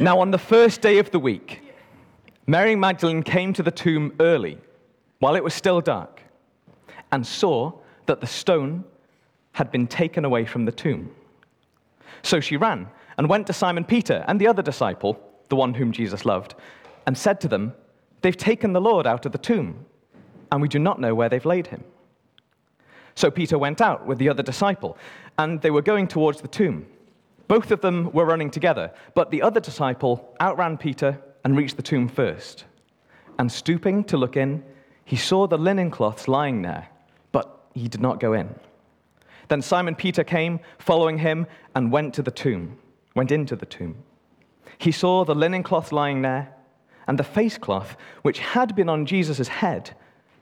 Now, on the first day of the week, Mary Magdalene came to the tomb early, while it was still dark, and saw that the stone had been taken away from the tomb. So she ran and went to Simon Peter and the other disciple, the one whom Jesus loved, and said to them, "They've taken the Lord out of the tomb, and we do not know where they've laid him." So Peter went out with the other disciple, and they were going towards the tomb. Both of them were running together, but the other disciple outran Peter and reached the tomb first. And stooping to look in, he saw the linen cloths lying there, but he did not go in. Then Simon Peter came, following him, and went into the tomb. He saw the linen cloth lying there, and the face cloth, which had been on Jesus' head,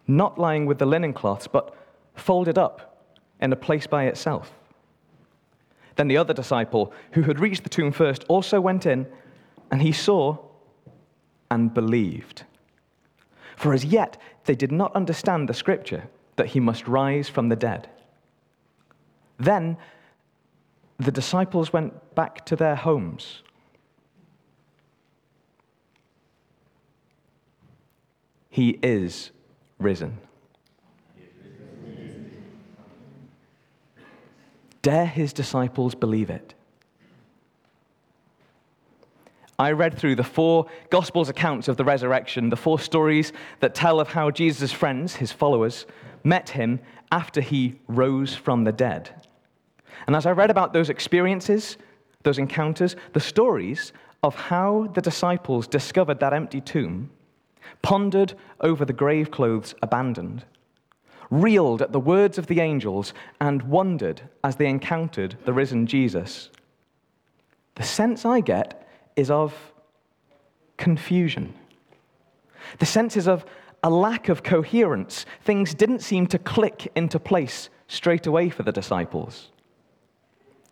not lying with the linen cloths, but folded up in a place by itself. Then the other disciple, who had reached the tomb first, also went in, and he saw and believed. For as yet they did not understand the scripture, that he must rise from the dead. Then the disciples went back to their homes. He is risen. Dare his disciples believe it? I read through the four Gospels accounts of the resurrection, the four stories that tell of how Jesus' friends, his followers, met him after he rose from the dead. And as I read about those experiences, those encounters, the stories of how the disciples discovered that empty tomb, pondered over the grave clothes abandoned, reeled at the words of the angels, and wondered as they encountered the risen Jesus, the sense I get is of confusion. The sense is of a lack of coherence. Things didn't seem to click into place straight away for the disciples.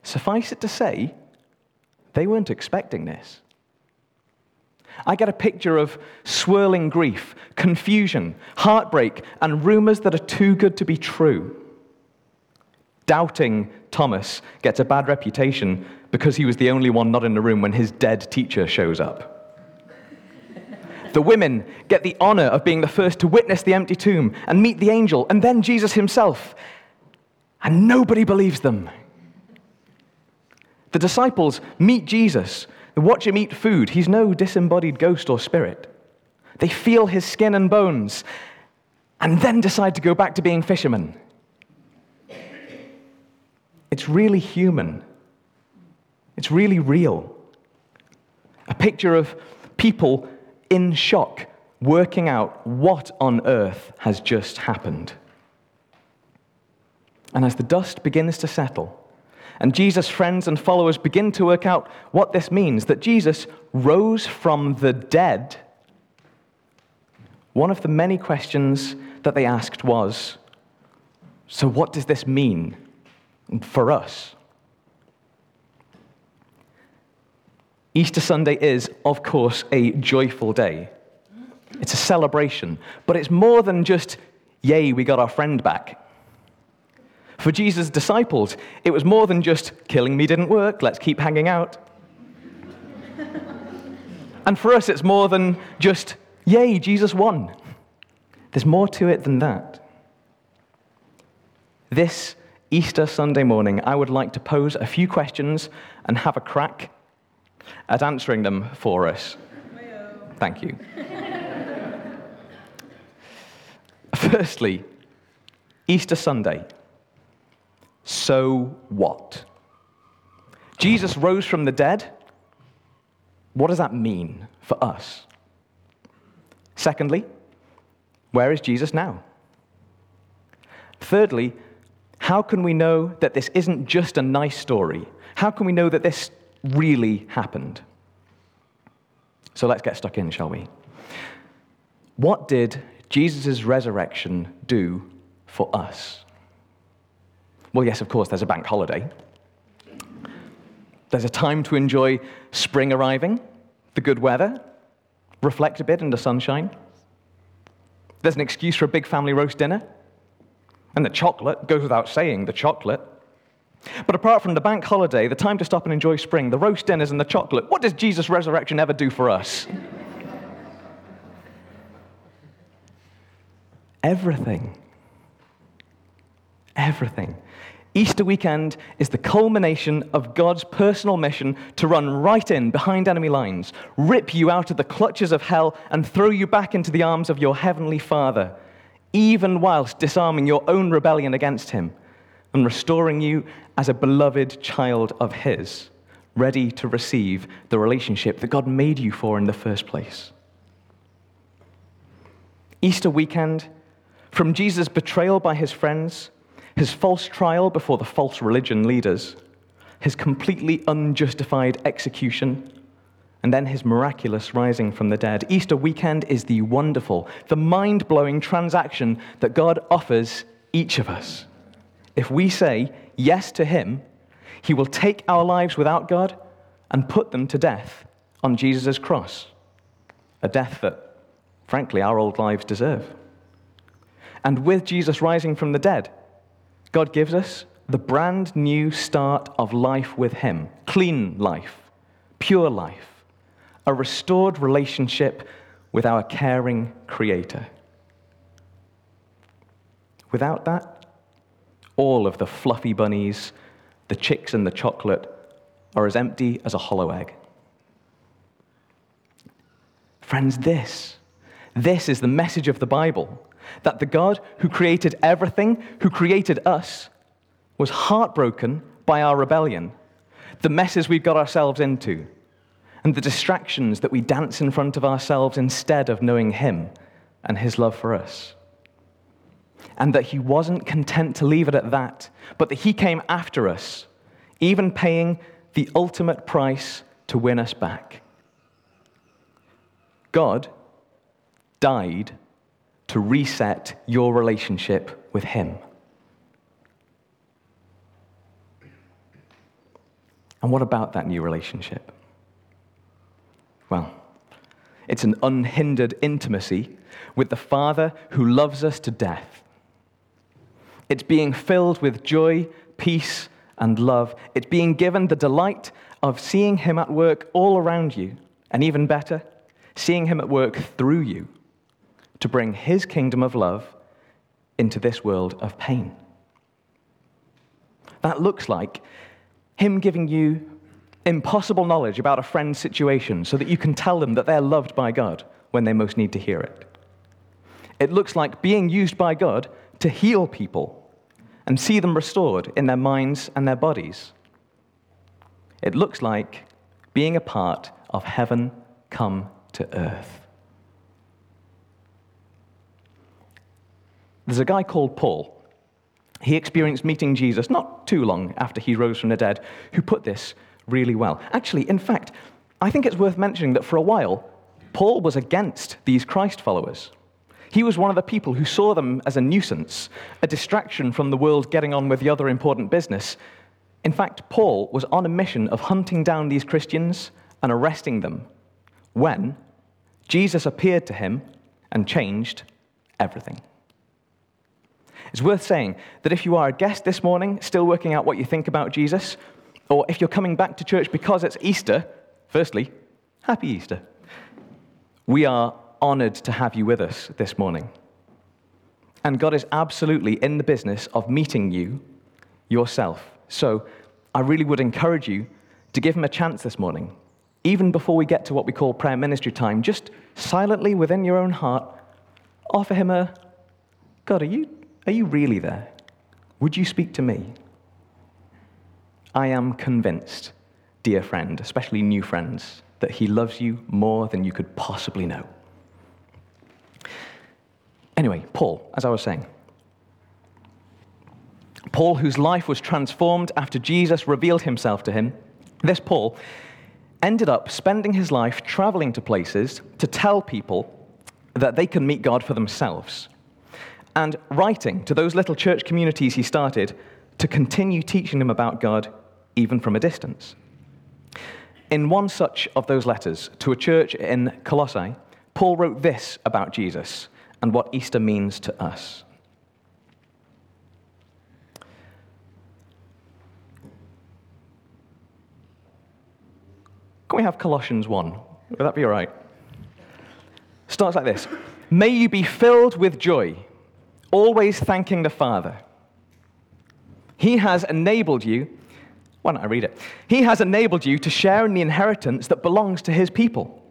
Suffice it to say, they weren't expecting this. I get a picture of swirling grief, confusion, heartbreak, and rumors that are too good to be true. Doubting Thomas gets a bad reputation because he was the only one not in the room when his dead teacher shows up. The women get the honor of being the first to witness the empty tomb and meet the angel, and then Jesus himself. And nobody believes them. The disciples meet Jesus. They watch him eat food. He's no disembodied ghost or spirit. They feel his skin and bones, and then decide to go back to being fishermen. It's really human. It's really real. A picture of people in shock, working out what on earth has just happened. And as the dust begins to settle, and Jesus' friends and followers begin to work out what this means, that Jesus rose from the dead, one of the many questions that they asked was, so what does this mean for us? Easter Sunday is, of course, a joyful day. It's a celebration, but it's more than just, yay, we got our friend back. For Jesus' disciples, it was more than just, killing me didn't work, let's keep hanging out. And for us, it's more than just, yay, Jesus won. There's more to it than that. This Easter Sunday morning, I would like to pose a few questions and have a crack at answering them for us. Thank you. Firstly, Easter Sunday. So what? Jesus rose from the dead. What does that mean for us? Secondly, where is Jesus now? Thirdly, how can we know that this isn't just a nice story? How can we know that this really happened? So let's get stuck in, shall we? What did Jesus' resurrection do for us? Well, yes, of course, there's a bank holiday. There's a time to enjoy spring arriving, the good weather, reflect a bit in the sunshine. There's an excuse for a big family roast dinner. And the chocolate goes without saying, the chocolate. But apart from the bank holiday, the time to stop and enjoy spring, the roast dinners and the chocolate, what does Jesus' resurrection ever do for us? Everything. Everything. Easter weekend is the culmination of God's personal mission to run right in behind enemy lines, rip you out of the clutches of hell, and throw you back into the arms of your heavenly Father, even whilst disarming your own rebellion against him and restoring you as a beloved child of his, ready to receive the relationship that God made you for in the first place. Easter weekend, from Jesus' betrayal by his friends, his false trial before the false religion leaders, his completely unjustified execution, and then his miraculous rising from the dead. Easter weekend is the wonderful, the mind-blowing transaction that God offers each of us. If we say yes to him, he will take our lives without God and put them to death on Jesus' cross, a death that, frankly, our old lives deserve. And with Jesus rising from the dead, God gives us the brand new start of life with him, clean life, pure life, a restored relationship with our caring Creator. Without that, all of the fluffy bunnies, the chicks and the chocolate are as empty as a hollow egg. Friends, this is the message of the Bible, that the God who created everything, who created us, was heartbroken by our rebellion, the messes we've got ourselves into, and the distractions that we dance in front of ourselves instead of knowing him and his love for us. And that he wasn't content to leave it at that, but that he came after us, even paying the ultimate price to win us back. God died to reset your relationship with him. And what about that new relationship? Well, it's an unhindered intimacy with the Father who loves us to death. It's being filled with joy, peace, and love. It's being given the delight of seeing him at work all around you, and even better, seeing him at work through you, to bring his kingdom of love into this world of pain. That looks like him giving you impossible knowledge about a friend's situation so that you can tell them that they're loved by God when they most need to hear it. It looks like being used by God to heal people and see them restored in their minds and their bodies. It looks like being a part of heaven come to earth. There's a guy called Paul. He experienced meeting Jesus not too long after he rose from the dead, who put this really well. Actually, in fact, I think it's worth mentioning that for a while, Paul was against these Christ followers. He was one of the people who saw them as a nuisance, a distraction from the world getting on with the other important business. In fact, Paul was on a mission of hunting down these Christians and arresting them when Jesus appeared to him and changed everything. It's worth saying that if you are a guest this morning, still working out what you think about Jesus, or if you're coming back to church because it's Easter, firstly, happy Easter. We are honored to have you with us this morning. And God is absolutely in the business of meeting you yourself. So I really would encourage you to give him a chance this morning. Even before we get to what we call prayer ministry time, just silently within your own heart, offer him a, God, are you really there? Would you speak to me? I am convinced, dear friend, especially new friends, that he loves you more than you could possibly know. Anyway, Paul, as I was saying, Paul, whose life was transformed after Jesus revealed himself to him, this Paul ended up spending his life traveling to places to tell people that they can meet God for themselves, and writing to those little church communities he started to continue teaching them about God, even from a distance. In one such of those letters to a church in Colossae, Paul wrote this about Jesus and what Easter means to us. we have Colossians 1? Would that be all right? Starts like this. May you be filled with joy, always thanking the Father. He has enabled you, why don't I read it? He has enabled you to share in the inheritance that belongs to his people,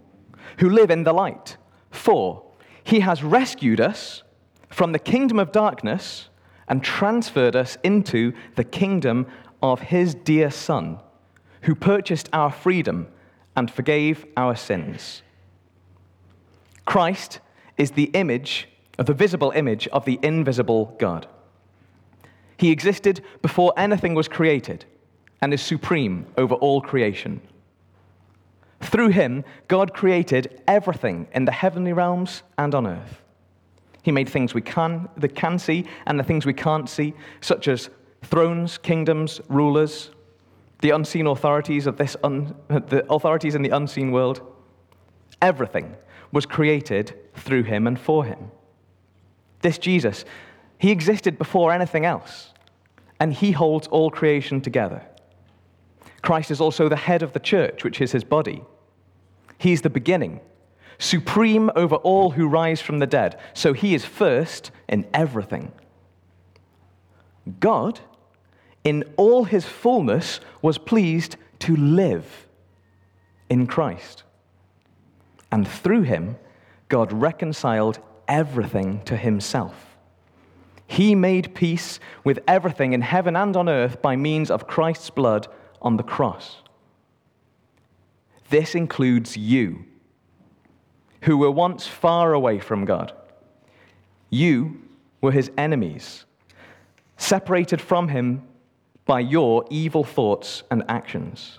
who live in the light. For he has rescued us from the kingdom of darkness and transferred us into the kingdom of his dear Son, who purchased our freedom and forgave our sins. Christ is the image, the visible image of the invisible God. He existed before anything was created and is supreme over all creation. Through him, God created everything in the heavenly realms and on earth. He made things that can see and the things we can't see, such as thrones, kingdoms, rulers, the unseen authorities of the authorities in the unseen world. Everything was created through him and for him. This Jesus, he existed before anything else, and he holds all creation together. Christ is also the head of the church, which is his body. He's the beginning, supreme over all who rise from the dead, so he is first in everything. God, in all his fullness, was pleased to live in Christ. And through him, God reconciled everything to himself. He made peace with everything in heaven and on earth by means of Christ's blood on the cross. This includes you, who were once far away from God. You were his enemies, separated from him by your evil thoughts and actions.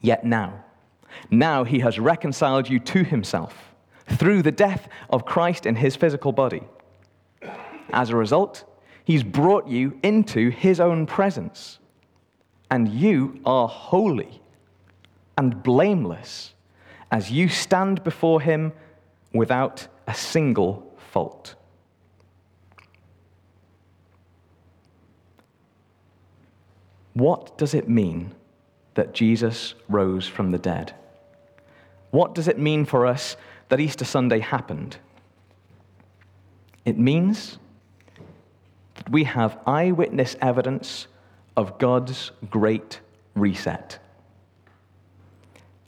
Yet now he has reconciled you to himself through the death of Christ in his physical body. As a result, he's brought you into his own presence, and you are holy and blameless as you stand before him without a single fault. What does it mean that Jesus rose from the dead? What does it mean for us that Easter Sunday happened? It means that we have eyewitness evidence of God's great reset.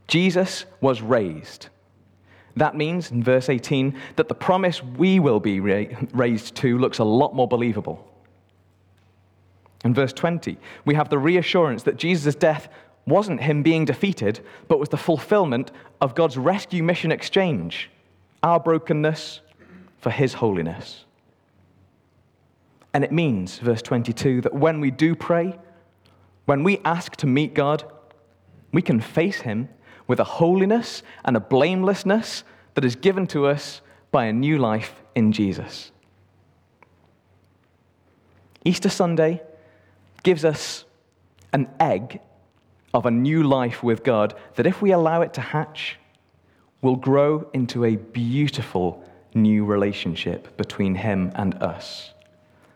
Jesus was raised. That means, in verse 18, that the promise we will be raised to looks a lot more believable. In verse 20, we have the reassurance that Jesus' death wasn't him being defeated, but was the fulfillment of God's rescue mission exchange, our brokenness for his holiness. And it means, verse 22, that when we do pray, when we ask to meet God, we can face him with a holiness and a blamelessness that is given to us by a new life in Jesus. Easter Sunday gives us an egg of a new life with God that, if we allow it to hatch, will grow into a beautiful new relationship between him and us,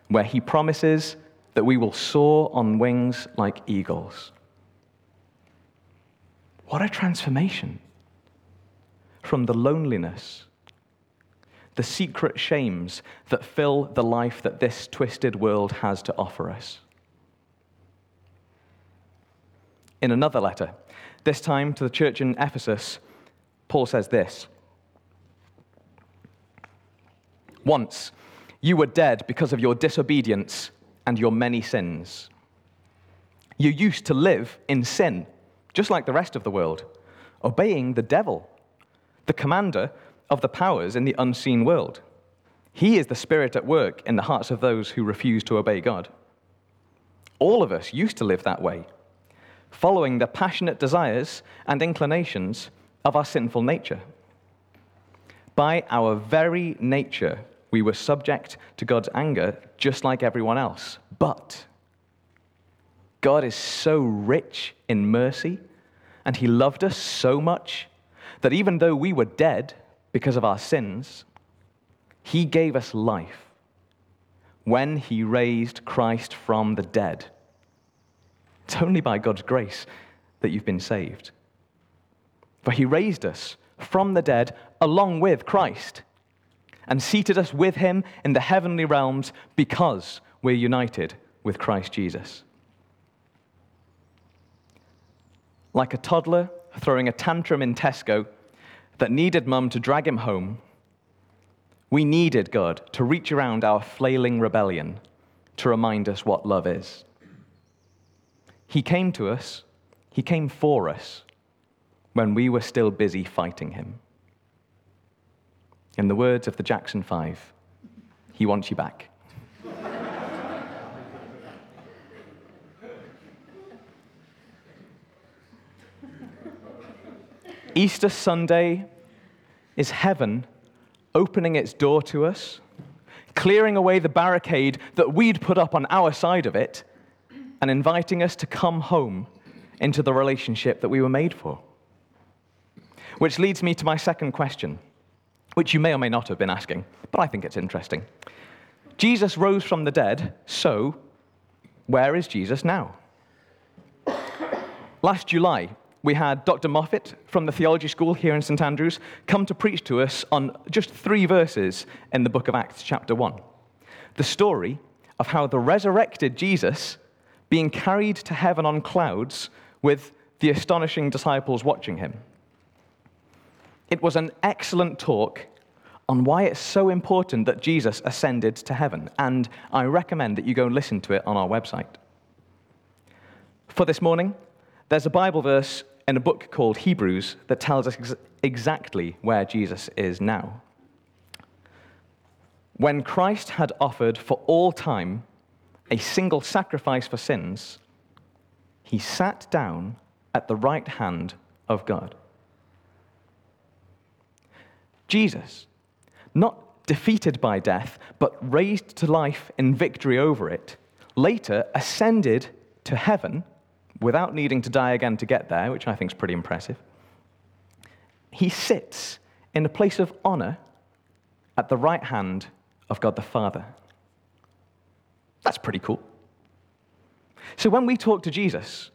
where he promises that we will soar on wings like eagles. What a transformation from the loneliness, the secret shames that fill the life that this twisted world has to offer us. In another letter, this time to the church in Ephesus, Paul says this: "Once you were dead because of your disobedience and your many sins. You used to live in sin, just like the rest of the world, obeying the devil, the commander of the powers in the unseen world. He is the spirit at work in the hearts of those who refuse to obey God. All of us used to live that way, following the passionate desires and inclinations of our sinful nature. By our very nature, we were subject to God's anger just like everyone else. But God is so rich in mercy, and he loved us so much that even though we were dead because of our sins, he gave us life when he raised Christ from the dead. It's only by God's grace that you've been saved. For he raised us from the dead along with Christ and seated us with him in the heavenly realms because we're united with Christ Jesus. Like a toddler throwing a tantrum in Tesco that needed mum to drag him home, we needed God to reach around our flailing rebellion to remind us what love is. He came to us, he came for us, when we were still busy fighting him. In the words of the Jackson Five, he wants you back. Easter Sunday is heaven opening its door to us, clearing away the barricade that we'd put up on our side of it, and inviting us to come home into the relationship that we were made for. Which leads me to my second question, which you may or may not have been asking, but I think it's interesting. Jesus rose from the dead, so where is Jesus now? Last July, we had Dr. Moffat from the theology school here in St. Andrews come to preach to us on just 3 verses in the book of Acts, chapter 1. The story of how the resurrected Jesus being carried to heaven on clouds with the astonishing disciples watching him. It was an excellent talk on why it's so important that Jesus ascended to heaven, and I recommend that you go and listen to it on our website. For this morning, there's a Bible verse in a book called Hebrews that tells us exactly where Jesus is now. When Christ had offered for all time a single sacrifice for sins, he sat down at the right hand of God. Jesus, not defeated by death, but raised to life in victory over it, later ascended to heaven without needing to die again to get there, which I think is pretty impressive. He sits in a place of honor at the right hand of God the Father. That's pretty cool. So when we talk to Jesus,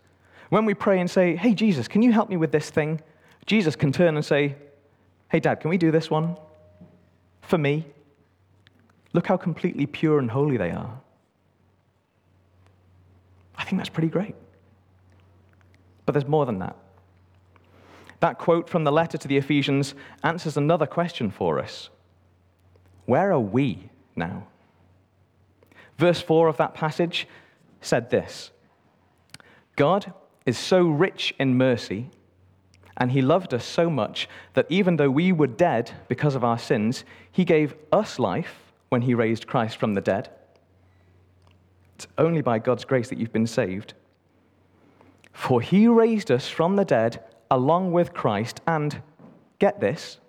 when we pray and say, hey, Jesus, can you help me with this thing? Jesus can turn and say, hey, Dad, can we do this one? For me. Look how completely pure and holy they are. I think that's pretty great. But there's more than that. That quote from the letter to the Ephesians answers another question for us. Where are we now? Verse 4 of that passage said this, God is so rich in mercy, and he loved us so much that even though we were dead because of our sins, he gave us life when he raised Christ from the dead. It's only by God's grace that you've been saved. For he raised us from the dead along with Christ and, get this,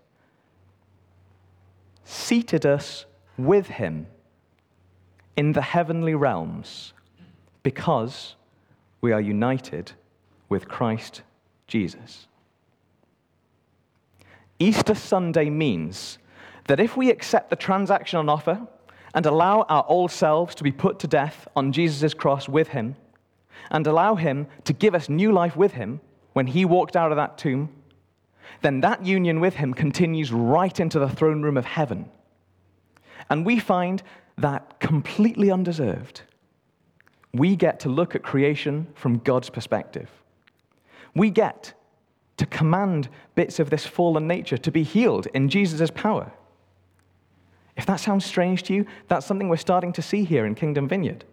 seated us with him in the heavenly realms because we are united with Christ Jesus. Easter Sunday means that if we accept the transaction on offer and allow our old selves to be put to death on Jesus' cross with him and allow him to give us new life with him when he walked out of that tomb, then that union with him continues right into the throne room of heaven. And we find that completely undeserved. We get to look at creation from God's perspective. We get to command bits of this fallen nature to be healed in Jesus' power. If that sounds strange to you, that's something we're starting to see here in Kingdom Vineyard.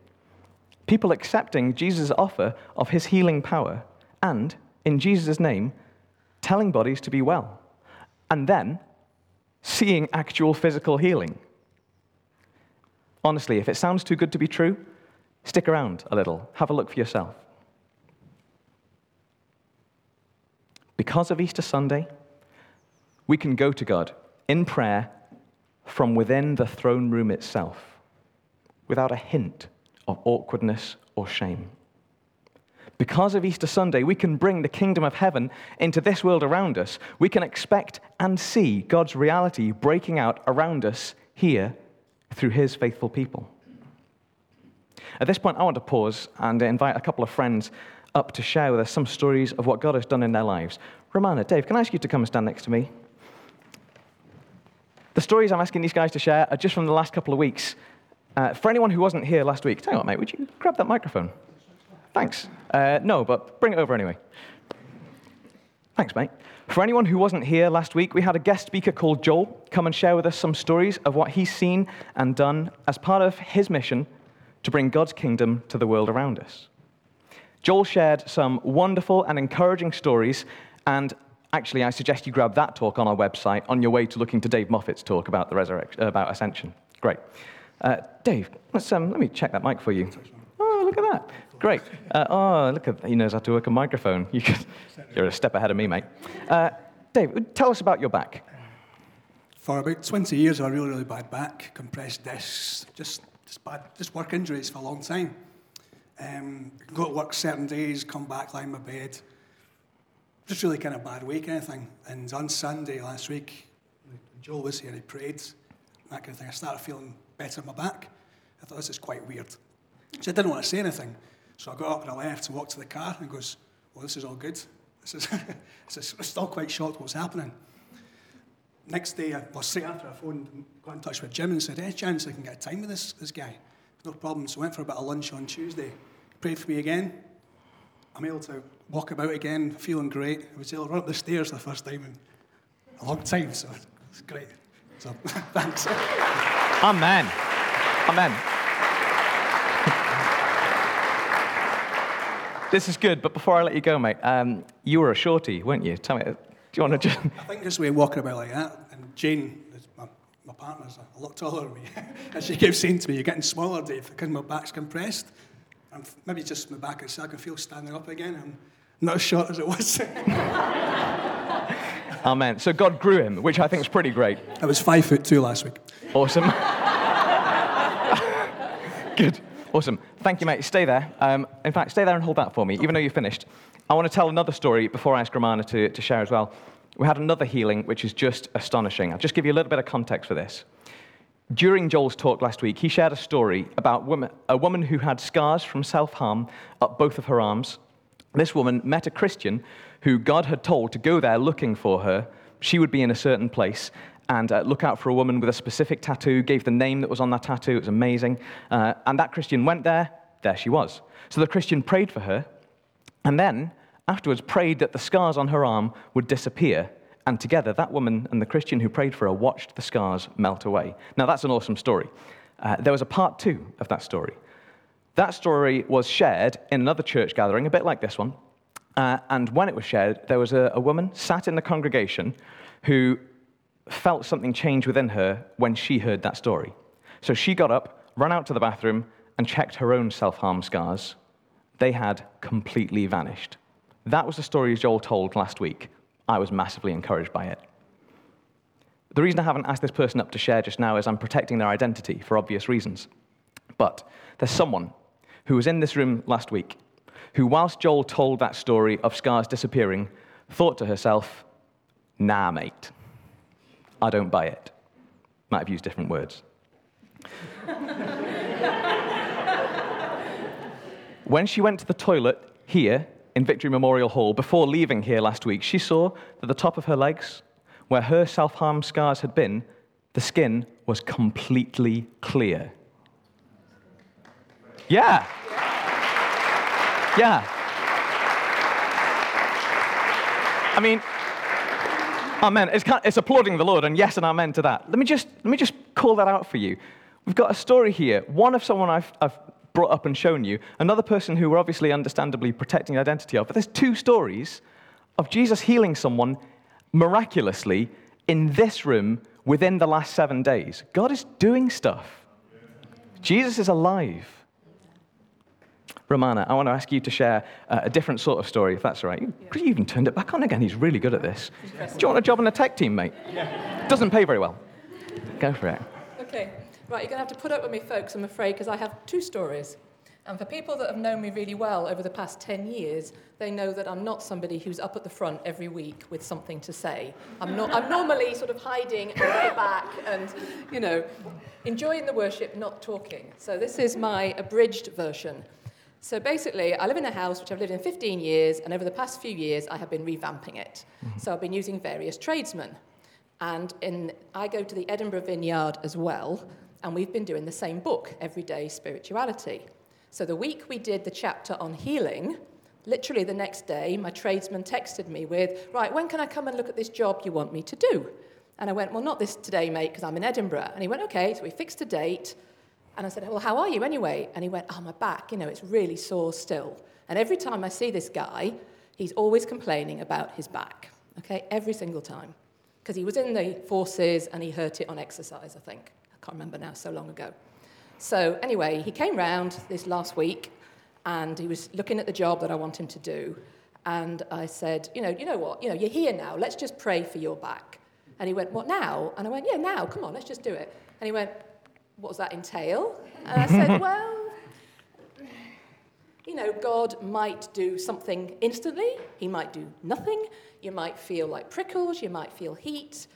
People accepting Jesus' offer of his healing power and, in Jesus' name, telling bodies to be well, and then seeing actual physical healing. Honestly, if it sounds too good to be true, stick around a little. Have a look for yourself. Because of Easter Sunday, we can go to God in prayer from within the throne room itself without a hint of awkwardness or shame. Because of Easter Sunday, we can bring the kingdom of heaven into this world around us. We can expect and see God's reality breaking out around us here through his faithful people. At this point, I want to pause and invite a couple of friends up to share with us some stories of what God has done in their lives, Romana. Dave, can I ask you to come and stand next to me? The stories I'm asking these guys to share are just from the last couple of weeks. For anyone who wasn't here last week, tell you what, mate, would you grab that microphone? Thanks. No, but bring it over anyway. Thanks, mate. For anyone who wasn't here last week, we had a guest speaker called Joel come and share with us some stories of what he's seen and done as part of his mission to bring God's kingdom to the world around us. Joel shared some wonderful and encouraging stories, and actually, I suggest you grab that talk on our website on your way to looking to Dave Moffat's talk about the resurrection, about ascension. Great. Dave, let me check that mic for you. Oh, look at that. Great. He knows how to work a microphone. You're a step ahead of me, mate. Dave, tell us about your back. For about 20 years, I had a really, really bad back, compressed discs, just work injuries for a long time. Go to work certain days, come back, lie in my bed. Just really kind of bad way kind of thing. And on Sunday last week, Joel was here, he prayed, that kind of thing. I started feeling better in my back. I thought, this is quite weird. So I didn't want to say anything. So I got up and I left and walked to the car and goes, well, this is all good. I'm still quite shocked what's happening. Next day, straight after, I got in touch with Jim and said, any chance I can get time with this guy? No problem. So I went for a bit of lunch on Tuesday. Prayed for me again. I'm able to walk about again, feeling great. I was able to run up the stairs for the first time in a long time, so it's great. So thanks. Amen. Amen. This is good, but before I let you go, mate, you were a shorty, weren't you? Tell me, do you want to just... I think this way, walking about like that, and Jane, my partner's a lot taller than me, and she kept saying to me, you're getting smaller, Dave, because my back's compressed. And maybe just my back, so I can feel standing up again. I'm not as short as it was. Amen. So God grew him, which I think is pretty great. I was 5'2" last week. Awesome. Good. Awesome. Thank you, mate. Stay there. In fact, stay there and hold that for me, even though you're finished. I want to tell another story before I ask Romana to share as well. We had another healing, which is just astonishing. I'll just give you a little bit of context for this. During Joel's talk last week, he shared a story about a woman who had scars from self-harm up both of her arms. This woman met a Christian who God had told to go there looking for her. She would be in a certain place and look out for a woman with a specific tattoo, gave the name that was on that tattoo. It was amazing. And that Christian went there. There she was. So the Christian prayed for her and then afterwards prayed that the scars on her arm would disappear. And together, that woman and the Christian who prayed for her watched the scars melt away. Now, that's an awesome story. There was a part 2 of that story. That story was shared in another church gathering, a bit like this one. And when it was shared, there was a woman sat in the congregation who felt something change within her when she heard that story. So she got up, ran out to the bathroom, and checked her own self-harm scars. They had completely vanished. That was the story Joel told last week. I was massively encouraged by it. The reason I haven't asked this person up to share just now is I'm protecting their identity for obvious reasons. But there's someone who was in this room last week who, whilst Joel told that story of scars disappearing, thought to herself, nah, mate, I don't buy it. Might have used different words. When she went to the toilet here, in Victory Memorial Hall, before leaving here last week, she saw that the top of her legs, where her self-harm scars had been, the skin was completely clear. Yeah. Yeah. I mean, amen. It's applauding the Lord, and yes and amen to that. Let me just call that out for you. We've got a story here, one of someone I've brought up and shown you, another person who we're obviously understandably protecting the identity of, but there's 2 stories of Jesus healing someone miraculously in this room within the last 7 days. God is doing stuff. Jesus is alive. Romana, I want to ask you to share a different sort of story, if that's all right. You even turned it back on again. He's really good at this. Do you want a job in a tech team, mate? Yeah. Doesn't pay very well. Go for it. Okay. Right, you're going to have to put up with me, folks, I'm afraid, because I have 2 stories. And for people that have known me really well over the past 10 years, they know that I'm not somebody who's up at the front every week with something to say. I'm normally sort of hiding at the back and, enjoying the worship, not talking. So this is my abridged version. So basically, I live in a house which I've lived in 15 years, and over the past few years, I have been revamping it. Mm-hmm. So I've been using various tradesmen. And I go to the Edinburgh Vineyard as well, and we've been doing the same book, Everyday Spirituality. So the week we did the chapter on healing, literally the next day, my tradesman texted me with, right, when can I come and look at this job you want me to do? And I went, well, not this today, mate, because I'm in Edinburgh. And he went, okay, so we fixed a date. And I said, well, how are you anyway? And he went, oh, my back, it's really sore still. And every time I see this guy, he's always complaining about his back, okay, every single time. Because he was in the forces and he hurt it on exercise, I think. I can't remember now, so long ago. So anyway, he came round this last week and he was looking at the job that I want him to do. And I said, you know what, you're here now, let's just pray for your back. And he went, what, now? And I went, yeah, now, come on, let's just do it. And he went, what does that entail? And I said, well, God might do something instantly. He might do nothing. You might feel like prickles. You might feel heat.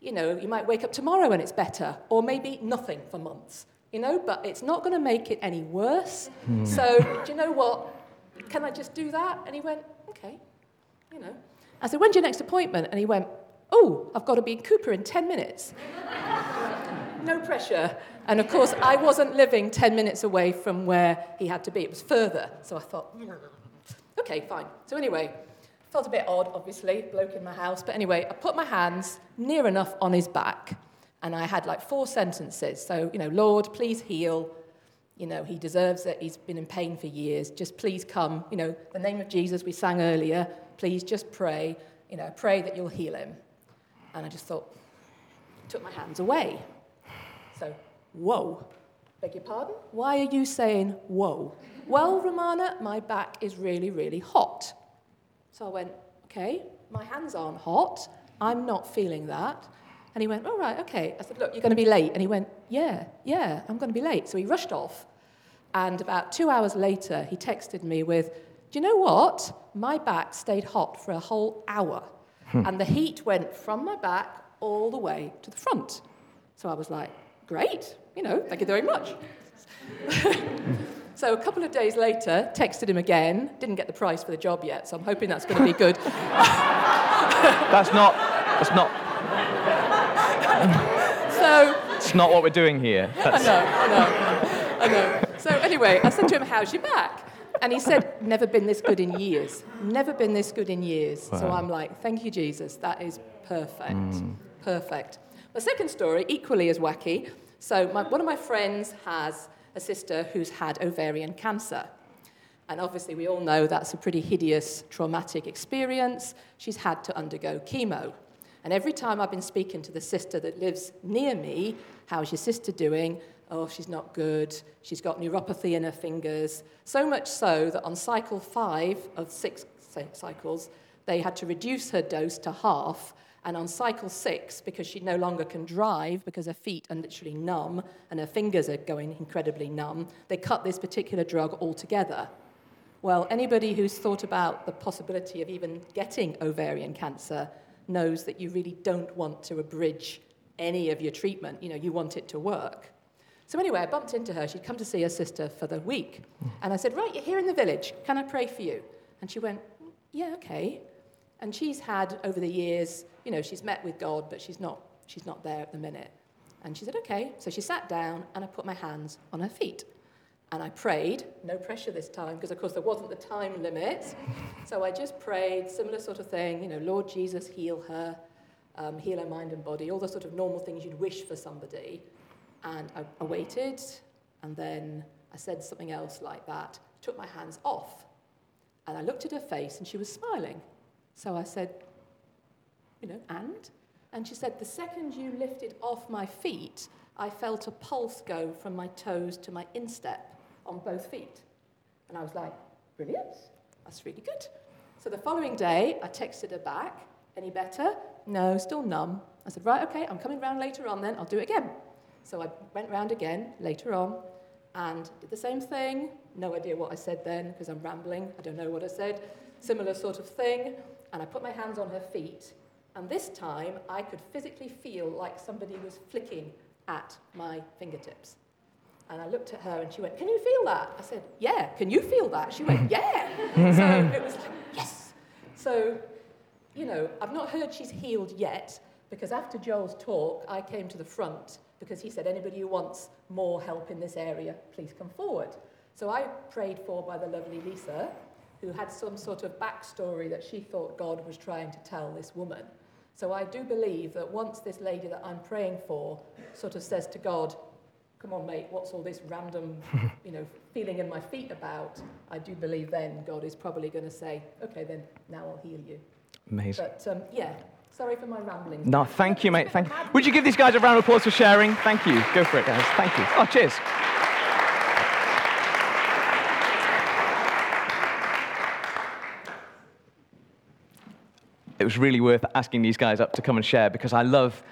You might wake up tomorrow and it's better. Or maybe nothing for months, but it's not going to make it any worse. So, do you know what? Can I just do that? And he went, okay, I said, when's your next appointment? And he went, oh, I've got to be in Cooper in 10 minutes. No pressure. And of course, I wasn't living 10 minutes away from where he had to be. It was further. So I thought, okay, fine. So anyway, felt a bit odd, obviously, bloke in my house. But anyway, I put my hands near enough on his back. And I had like 4 sentences. So, Lord, please heal. He deserves it. He's been in pain for years. Just please come. The name of Jesus we sang earlier. Please just pray. Pray that you'll heal him. And I just thought, took my hands away. So, whoa, beg your pardon? Why are you saying whoa? Well, Romana, my back is really, really hot. So I went, okay, my hands aren't hot. I'm not feeling that. And he went, all right, okay. I said, look, you're going to be late. And he went, yeah, I'm going to be late. So he rushed off. And about 2 hours later, he texted me with, do you know what? My back stayed hot for a whole hour. And the heat went from my back all the way to the front. So I was like, great, thank you very much. So a couple of days later, texted him again. Didn't get the price for the job yet, so I'm hoping that's going to be good. That's not. So. It's not what we're doing here. I know. So anyway, I said to him, how's your back? And he said, never been this good in years. Wow. So I'm like, thank you, Jesus. That is perfect. Perfect. The second story, equally as wacky. So one of my friends has a sister who's had ovarian cancer. And obviously we all know that's a pretty hideous, traumatic experience. She's had to undergo chemo. And every time I've been speaking to the sister that lives near me, how's your sister doing? Oh, she's not good. She's got neuropathy in her fingers. So much so that on cycle 5 of 6 cycles, they had to reduce her dose to half. And on cycle 6, because she no longer can drive because her feet are literally numb and her fingers are going incredibly numb, they cut this particular drug altogether. Well, anybody who's thought about the possibility of even getting ovarian cancer knows that you really don't want to abridge any of your treatment. You want it to work. So anyway, I bumped into her. She'd come to see her sister for the week. And I said, right, you're here in the village. Can I pray for you? And she went, yeah, okay. And she's had, over the years, she's met with God, but she's not there at the minute. And she said, okay. So she sat down, and I put my hands on her feet. And I prayed, no pressure this time, because, of course, there wasn't the time limit. So I just prayed, similar sort of thing, Lord Jesus, heal her, heal her mind and body, all the sort of normal things you'd wish for somebody. And I waited, and then I said something else like that, took my hands off. And I looked at her face, and she was smiling. So I said, and? And she said, the second you lifted off my feet, I felt a pulse go from my toes to my instep on both feet. And I was like, brilliant, that's really good. So the following day, I texted her back, any better? No, still numb. I said, right, okay, I'm coming round later on then, I'll do it again. So I went round again later on and did the same thing. No idea what I said then, because I'm rambling, I don't know what I said. Similar sort of thing. And I put my hands on her feet, and this time I could physically feel like somebody was flicking at my fingertips. And I looked at her and she went, "Can you feel that?" I said, "Yeah, can you feel that?" She went, "Yeah." So it was like, yes. So, you know, I've not heard she's healed yet, because after Joel's talk, I came to the front because he said, "Anybody who wants more help in this area, please come forward." So I prayed for by the lovely Lisa, who had some sort of backstory that she thought God was trying to tell this woman. So I do believe that once this lady that I'm praying for sort of says to God, "Come on, mate, what's all this random, you know, feeling in my feet about?" I do believe then God is probably going to say, "Okay, then now I'll heal you." Amazing. But yeah, sorry for my ramblings. No, thank you, mate. Thank you. Would you give these guys a round of applause for sharing? Thank you. Go for it, guys. Thank you. Oh, cheers. It was really worth asking these guys up to come and share, because I love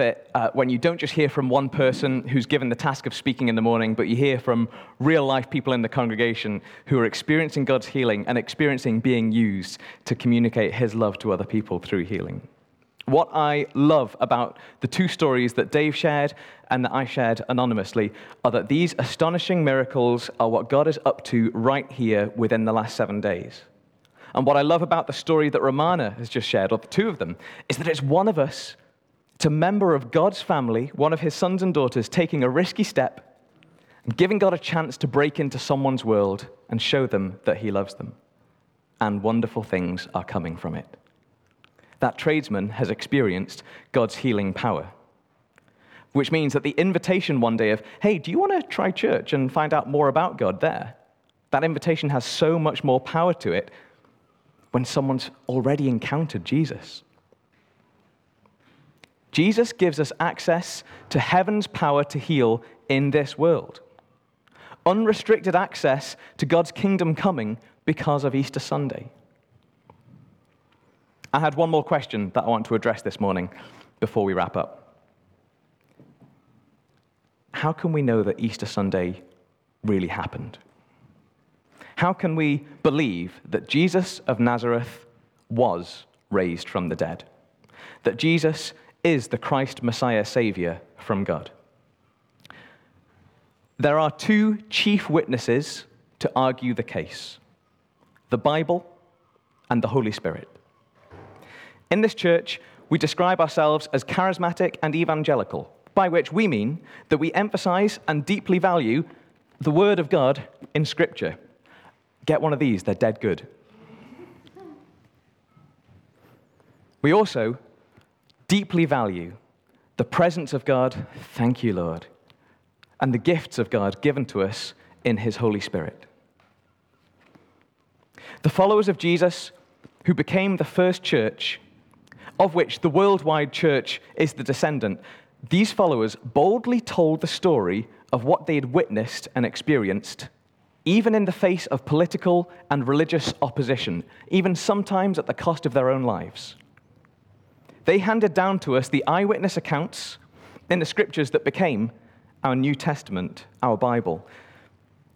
it when you don't just hear from one person who's given the task of speaking in the morning, but you hear from real-life people in the congregation who are experiencing God's healing and experiencing being used to communicate his love to other people through healing. What I love about the two stories that Dave shared and that I shared anonymously are that these astonishing miracles are what God is up to right here within the last 7 days. And what I love about the story that Romana has just shared, or the two of them, is that it's one of us. It's a member of God's family, one of his sons and daughters, taking a risky step and giving God a chance to break into someone's world and show them that he loves them. And wonderful things are coming from it. That tradesman has experienced God's healing power, which means that the invitation one day of, "Hey, do you want to try church and find out more about God there?" That invitation has so much more power to it when someone's already encountered Jesus. Jesus gives us access to heaven's power to heal in this world. Unrestricted access to God's kingdom coming because of Easter Sunday. I had one more question that I want to address this morning before we wrap up. How can we know that Easter Sunday really happened? How can we believe that Jesus of Nazareth was raised from the dead? That Jesus is the Christ Messiah Savior from God? There are two chief witnesses to argue the case: the Bible and the Holy Spirit. In this church, we describe ourselves as charismatic and evangelical, by which we mean that we emphasize and deeply value the Word of God in Scripture. Get one of these, they're dead good. We also deeply value the presence of God, thank you, Lord, and the gifts of God given to us in his Holy Spirit. The followers of Jesus, who became the first church, of which the worldwide church is the descendant, these followers boldly told the story of what they had witnessed and experienced, even in the face of political and religious opposition, even sometimes at the cost of their own lives. They handed down to us the eyewitness accounts in the scriptures that became our New Testament, our Bible,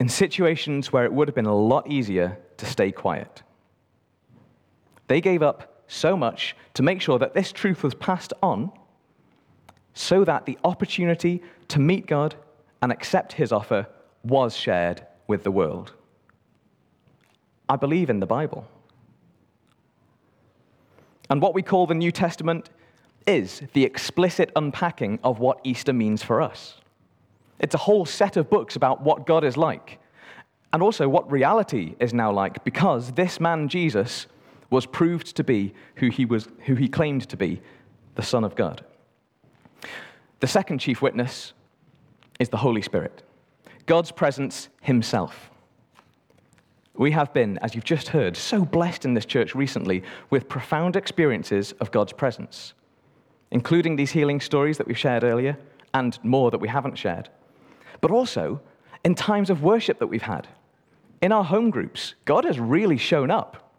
in situations where it would have been a lot easier to stay quiet. They gave up so much to make sure that this truth was passed on, so that the opportunity to meet God and accept his offer was shared with the world. I believe in the Bible. And what we call the New Testament is the explicit unpacking of what Easter means for us. It's a whole set of books about what God is like, and also what reality is now like, because this man Jesus was proved to be who he claimed to be, the Son of God. The second chief witness is the Holy Spirit, God's presence himself. We have been, as you've just heard, so blessed in this church recently with profound experiences of God's presence, including these healing stories that we've shared earlier and more that we haven't shared, but also in times of worship that we've had. In our home groups, God has really shown up.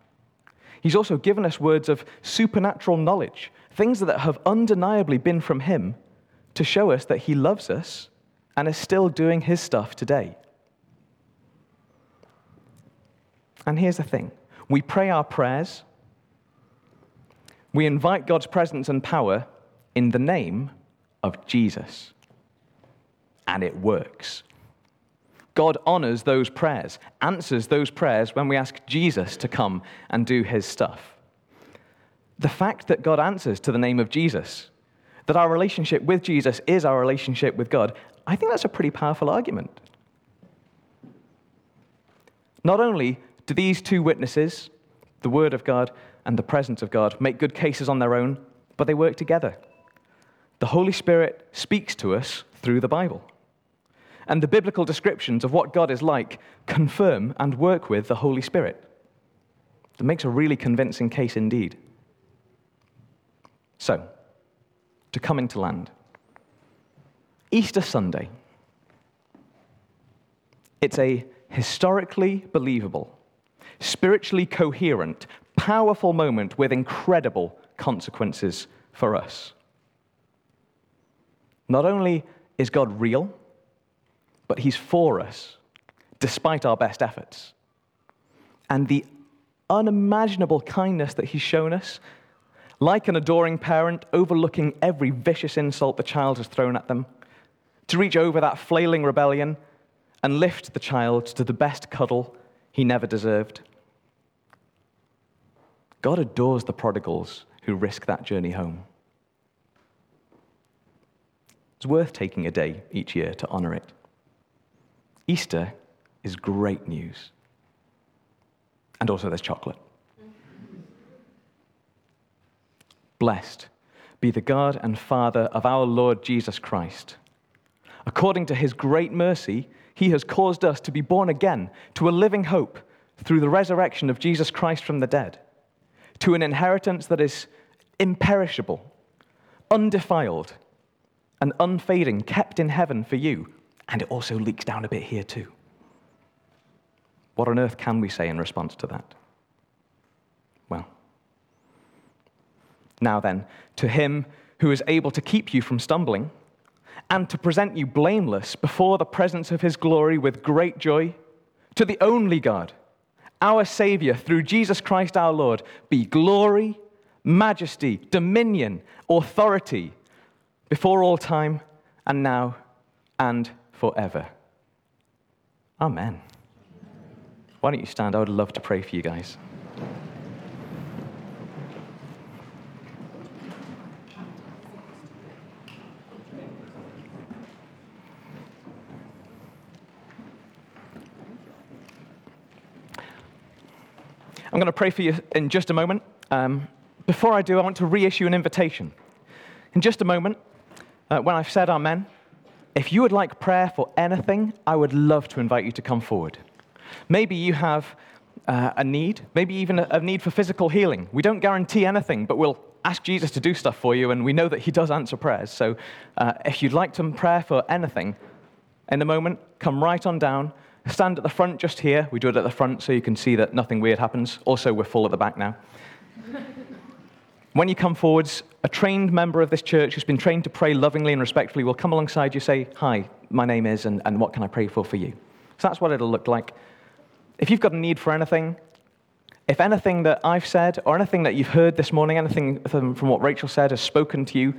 He's also given us words of supernatural knowledge, things that have undeniably been from him, to show us that he loves us and is still doing his stuff today. And here's the thing. We pray our prayers. We invite God's presence and power in the name of Jesus. And it works. God honors those prayers, answers those prayers when we ask Jesus to come and do his stuff. The fact that God answers to the name of Jesus, that our relationship with Jesus is our relationship with God, I think that's a pretty powerful argument. Not only do these two witnesses, the Word of God and the presence of God, make good cases on their own, but they work together. The Holy Spirit speaks to us through the Bible. And the biblical descriptions of what God is like confirm and work with the Holy Spirit. That makes a really convincing case indeed. So, to come into land. Easter Sunday. It's a historically believable, spiritually coherent, powerful moment with incredible consequences for us. Not only is God real, but he's for us, despite our best efforts. And the unimaginable kindness that he's shown us, like an adoring parent overlooking every vicious insult the child has thrown at them, to reach over that flailing rebellion and lift the child to the best cuddle he never deserved. God adores the prodigals who risk that journey home. It's worth taking a day each year to honor it. Easter is great news. And also there's chocolate. Blessed be the God and Father of our Lord Jesus Christ. According to his great mercy, he has caused us to be born again to a living hope through the resurrection of Jesus Christ from the dead, to an inheritance that is imperishable, undefiled, and unfading, kept in heaven for you. And it also leaks down a bit here too. What on earth can we say in response to that? Well, now then, to him who is able to keep you from stumbling and to present you blameless before the presence of his glory with great joy, to the only God, our Savior, through Jesus Christ our Lord, be glory, majesty, dominion, authority, before all time and now and forever. Amen. Why don't you stand? I would love to pray for you guys. I'm going to pray for you in just a moment. Before I do, I want to reissue an invitation. In just a moment, when I've said amen, if you would like prayer for anything, I would love to invite you to come forward. Maybe you have a need, maybe even a need for physical healing. We don't guarantee anything, but we'll ask Jesus to do stuff for you, and we know that he does answer prayers. So if you'd like to pray for anything, in a moment, come right on down, stand at the front just here. We do it at the front so you can see that nothing weird happens. Also, we're full at the back now. When you come forwards, a trained member of this church who's been trained to pray lovingly and respectfully will come alongside you, say, hi, my name is, and what can I pray for you? So that's what it'll look like. If you've got a need for anything, if anything that I've said or anything that you've heard this morning, anything from what Rachel said has spoken to you,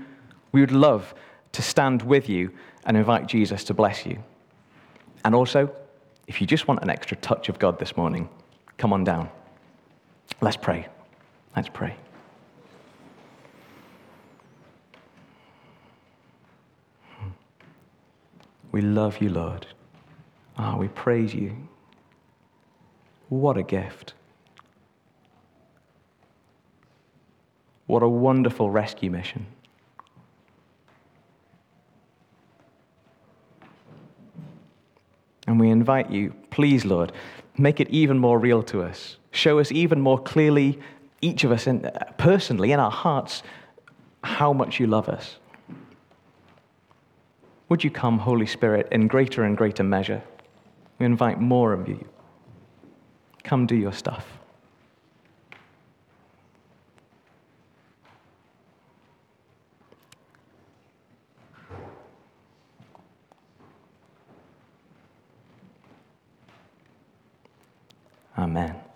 we would love to stand with you and invite Jesus to bless you. And also, if you just want an extra touch of God this morning, come on down. Let's pray. Let's pray. We love you, Lord. Ah, we praise you. What a gift. What a wonderful rescue mission. And we invite you, please, Lord, make it even more real to us. Show us even more clearly, each of us personally, in our hearts, how much you love us. Would you come, Holy Spirit, in greater and greater measure? We invite more of you. Come do your stuff. Amen.